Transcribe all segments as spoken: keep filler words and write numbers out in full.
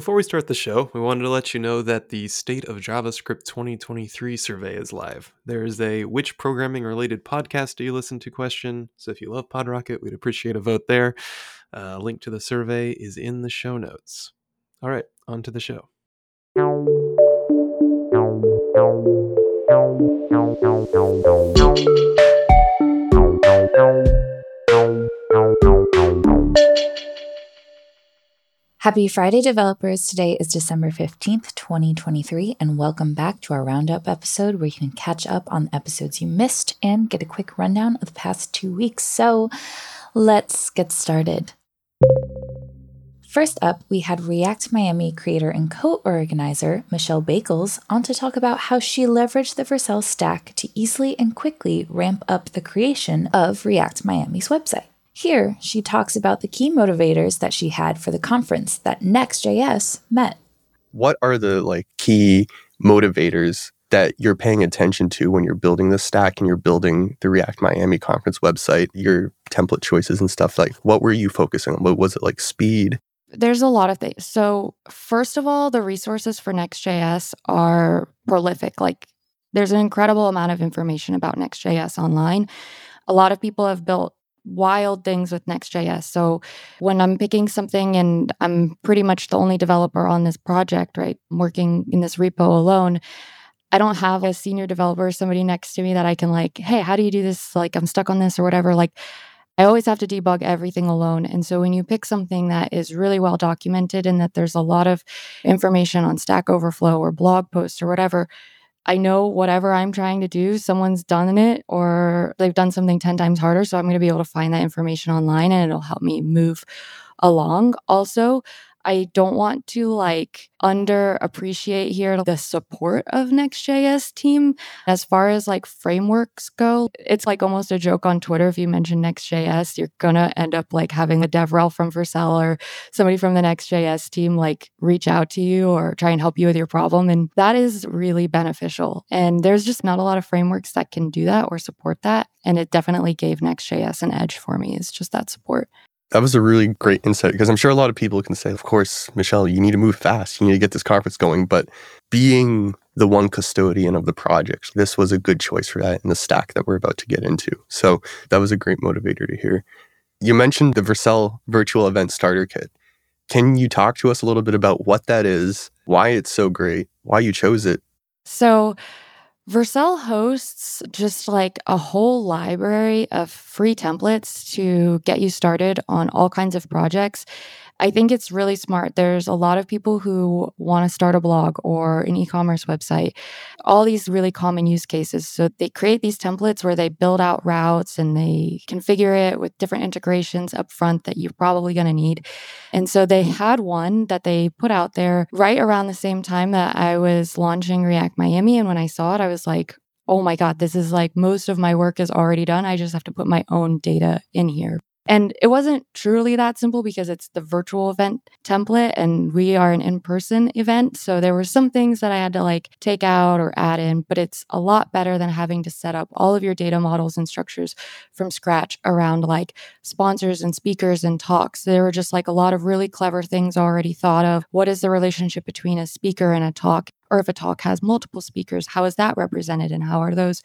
Before we start the show, we wanted to let you know that the State of JavaScript twenty twenty-three survey is live. There is a which programming-related podcast do you listen to question, so if you love PodRocket, we'd appreciate a vote there. Uh, link to the survey is in the show notes. All right, on to the show. Happy Friday, developers. Today is December fifteenth, twenty twenty-three, and welcome back to our roundup episode where you can catch up on the episodes you missed and get a quick rundown of the past two weeks. So let's get started. First up, we had React Miami creator and co-organizer Michelle Bakels on to talk about how she leveraged the Vercel stack to easily and quickly ramp up the creation of React Miami's website. Here, she talks about the key motivators that she had for the conference that Next.js met. What are the like key motivators that you're paying attention to when you're building this stack and you're building the React Miami conference website, your template choices and stuff? Like, what were you focusing on? What was it, like speed? There's a lot of things. So first of all, the resources for Next.js are prolific. Like, there's an incredible amount of information about Next.js online. A lot of people have built wild things with Next.js. So when I'm picking something, and I'm pretty much the only developer on this project, right? I'm working in this repo alone. I don't have a senior developer, somebody next to me that I can like, hey, how do you do this? Like, I'm stuck on this or whatever. Like, I always have to debug everything alone. And so when you pick something that is really well documented and that there's a lot of information on Stack Overflow or blog posts or whatever, I know whatever I'm trying to do, someone's done it or they've done something ten times harder. So I'm going to be able to find that information online and it'll help me move along. Also, I don't want to like underappreciate here the support of Next.js team. As far as like frameworks go, it's like almost a joke on Twitter. If you mention Next.js, you're going to end up like having a DevRel from Vercel or somebody from the Next.js team like reach out to you or try and help you with your problem. And that is really beneficial. And there's just not a lot of frameworks that can do that or support that. And it definitely gave Next.js an edge for me. It's just that support. That was a really great insight, because I'm sure a lot of people can say, of course, Michelle, you need to move fast. You need to get this conference going. But being the one custodian of the project, this was a good choice for that in the stack that we're about to get into. So that was a great motivator to hear. You mentioned the Vercel Virtual Event Starter Kit. Can you talk to us a little bit about what that is, why it's so great, why you chose it? So Vercel hosts just like a whole library of free templates to get you started on all kinds of projects. I think it's really smart. There's a lot of people who want to start a blog or an e-commerce website, all these really common use cases. So they create these templates where they build out routes and they configure it with different integrations up front that you're probably going to need. And so they had one that they put out there right around the same time that I was launching React Miami. And when I saw it, I was like, oh my God, this is like most of my work is already done. I just have to put my own data in here. And it wasn't truly that simple because it's the virtual event template and we are an in-person event. So there were some things that I had to like take out or add in, but it's a lot better than having to set up all of your data models and structures from scratch around like sponsors and speakers and talks. There were just like a lot of really clever things already thought of. What is the relationship between a speaker and a talk? Or if a talk has multiple speakers, how is that represented and how are those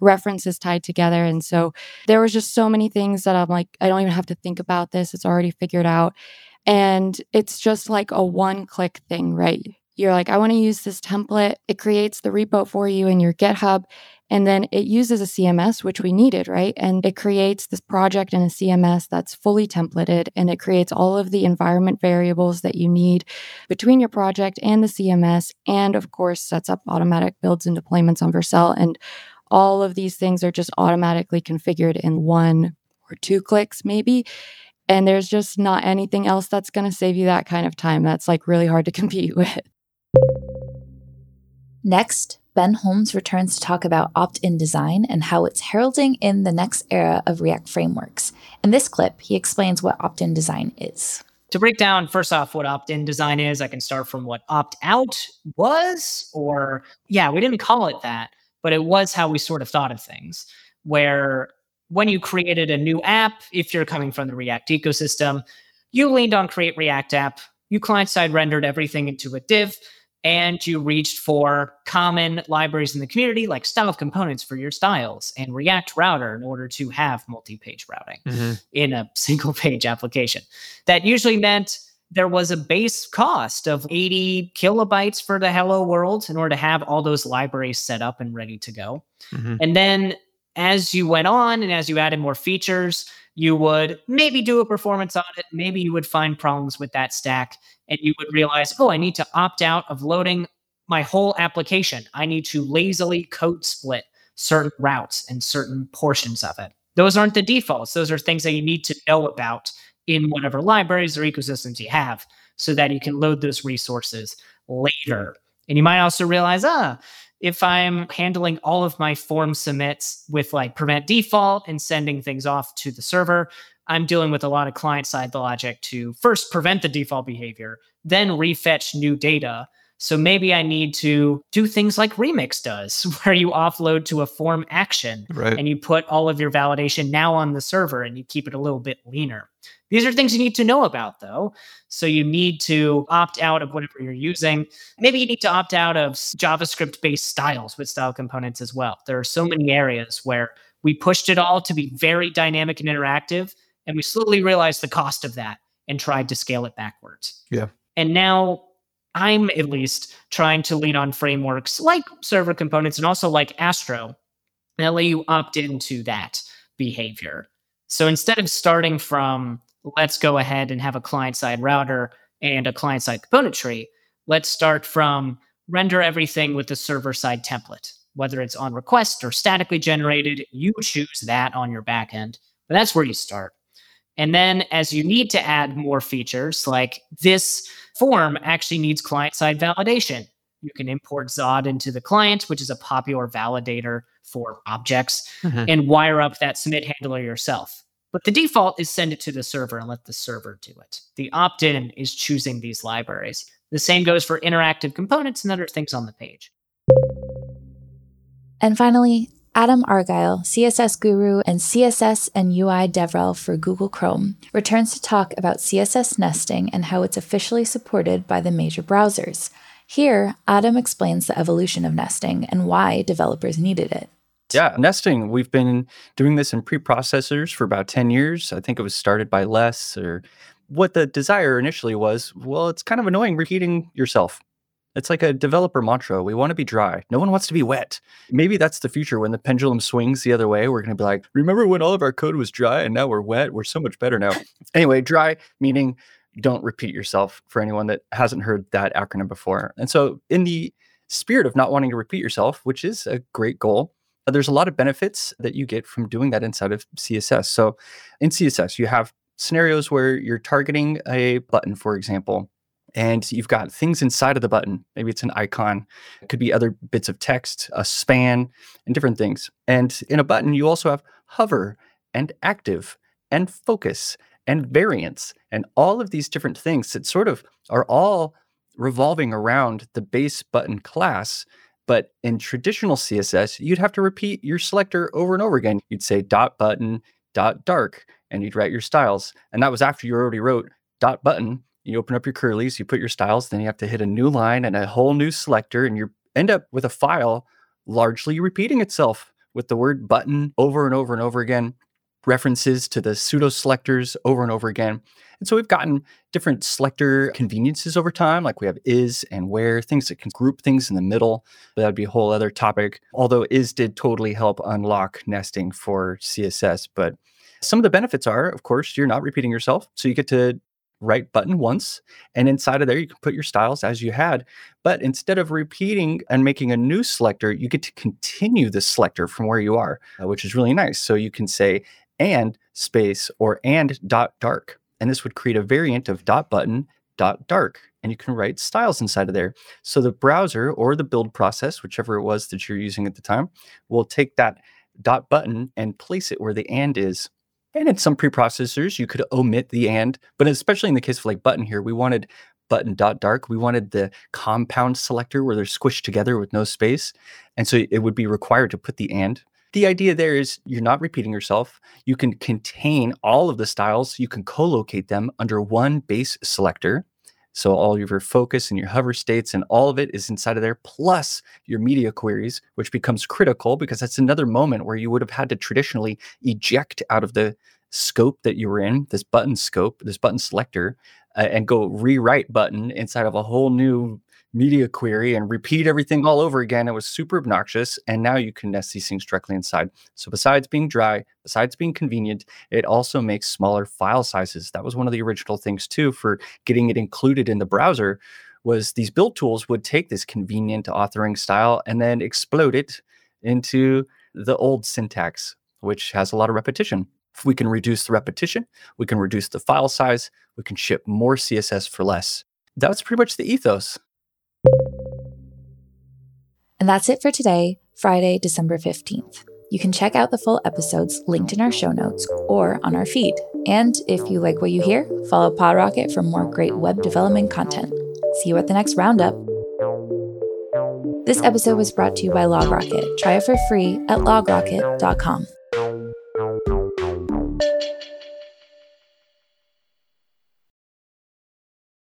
references tied together? And so there was just so many things that I'm like, I don't even have to think about this. It's already figured out. And it's just like a one-click thing, right? You're like, I want to use this template. It creates the repo for you in your GitHub. And then it uses a C M S, which we needed, right? And it creates this project in a C M S that's fully templated, and it creates all of the environment variables that you need between your project and the C M S, and of course, sets up automatic builds and deployments on Vercel. And all of these things are just automatically configured in one or two clicks, maybe. And there's just not anything else that's going to save you that kind of time. That's like really hard to compete with. Next, Ben Holmes returns to talk about opt-in design and how it's heralding in the next era of React frameworks. In this clip, he explains what opt-in design is. To break down, first off, what opt-in design is, I can start from what opt-out was, or yeah, we didn't call it that, but it was how we sort of thought of things, where when you created a new app, if you're coming from the React ecosystem, you leaned on Create React App you client-side rendered everything into a div, and you reached for common libraries in the community, like Styled Components for your styles and React Router in order to have multi-page routing mm-hmm. in a single-page application. That usually meant there was a base cost of eighty kilobytes for the hello world in order to have all those libraries set up and ready to go. Mm-hmm. And then as you went on and as you added more features, you would maybe do a performance audit. Maybe you would find problems with that stack and you would realize, oh, I need to opt out of loading my whole application. I need to lazily code split certain routes and certain portions of it. Those aren't the defaults. Those are things that you need to know about in whatever libraries or ecosystems you have so that you can load those resources later. And you might also realize, ah, if I'm handling all of my form submits with like prevent default and sending things off to the server, I'm dealing with a lot of client-side logic to first prevent the default behavior, then refetch new data. So maybe I need to do things like Remix does, where you offload to a form action right. and you put all of your validation now on the server and you keep it a little bit leaner. These are things you need to know about, though. So you need to opt out of whatever you're using. Maybe you need to opt out of JavaScript-based styles with style components as well. There are so many areas where we pushed it all to be very dynamic and interactive, and we slowly realized the cost of that and tried to scale it backwards. Yeah. And now I'm at least trying to lean on frameworks like server components and also like Astro and let you opt into that behavior. So instead of starting from, let's go ahead and have a client-side router and a client-side component tree, let's start from render everything with the server-side template, whether it's on request or statically generated, you choose that on your backend, but that's where you start. And then as you need to add more features, like this form actually needs client-side validation. You can import Zod into the client, which is a popular validator for objects, mm-hmm. and wire up that submit handler yourself. But the default is send it to the server and let the server do it. The opt-in is choosing these libraries. The same goes for interactive components and other things on the page. And finally, Adam Argyle, C S S guru and C S S and U I DevRel for Google Chrome, returns to talk about C S S nesting and how it's officially supported by the major browsers. Here, Adam explains the evolution of nesting and why developers needed it. Yeah, nesting. We've been doing this in preprocessors for about ten years. I think it was started by Less, or what the desire initially was, well, it's kind of annoying repeating yourself. It's like a developer mantra. We want to be dry. No one wants to be wet. Maybe that's the future when the pendulum swings the other way. We're going to be like, remember when all of our code was dry and now we're wet? We're so much better now. Anyway, dry meaning don't repeat yourself for anyone that hasn't heard that acronym before. And so in the spirit of not wanting to repeat yourself, which is a great goal, there's a lot of benefits that you get from doing that inside of C S S. So in C S S, you have scenarios where you're targeting a button, for example, and you've got things inside of the button. Maybe it's an icon. It could be other bits of text, a span, and different things. And in a button, you also have hover and active and focus and variance and all of these different things that sort of are all revolving around the base button class. But in traditional C S S, you'd have to repeat your selector over and over again. You'd say dot button, dot dark, and you'd write your styles. And that was after you already wrote dot button. You open up your curlies, you put your styles, then you have to hit a new line and a whole new selector, and you end up with a file largely repeating itself with the word button over and over and over again, references to the pseudo selectors over and over again. And so we've gotten different selector conveniences over time, like we have is and where, things that can group things in the middle. That would be a whole other topic, although is did totally help unlock nesting for C S S. But some of the benefits are, of course, you're not repeating yourself. So you get to write button once, and inside of there, you can put your styles as you had. But instead of repeating and making a new selector, you get to continue the selector from where you are, which is really nice. So you can say and space or and dot dark. And this would create a variant of dot button, dot dark. And you can write styles inside of there. So the browser or the build process, whichever it was that you're using at the time, will take that dot button and place it where the and is. And in some preprocessors, you could omit the and, but especially in the case of like button here, we wanted button dot dark. We wanted the compound selector where they're squished together with no space. And so it would be required to put the and. The idea there is you're not repeating yourself. You can contain all of the styles. You can co-locate them under one base selector. So all of your focus and your hover states and all of it is inside of there, plus your media queries, which becomes critical because that's another moment where you would have had to traditionally eject out of the scope that you were in, this button scope, this button selector, uh, and go rewrite button inside of a whole new media query and repeat everything all over again. It was super obnoxious. And now you can nest these things directly inside. So besides being dry, besides being convenient, it also makes smaller file sizes. That was one of the original things too for getting it included in the browser, was these build tools would take this convenient authoring style and then explode it into the old syntax, which has a lot of repetition. If we can reduce the repetition, we can reduce the file size, we can ship more C S S for less. That's pretty much the ethos. And that's it for today, Friday, December fifteenth. You can check out the full episodes linked in our show notes or on our feed. And if you like what you hear, follow PodRocket for more great web development content. See you at the next roundup. This episode was brought to you by LogRocket. Try it for free at log rocket dot com.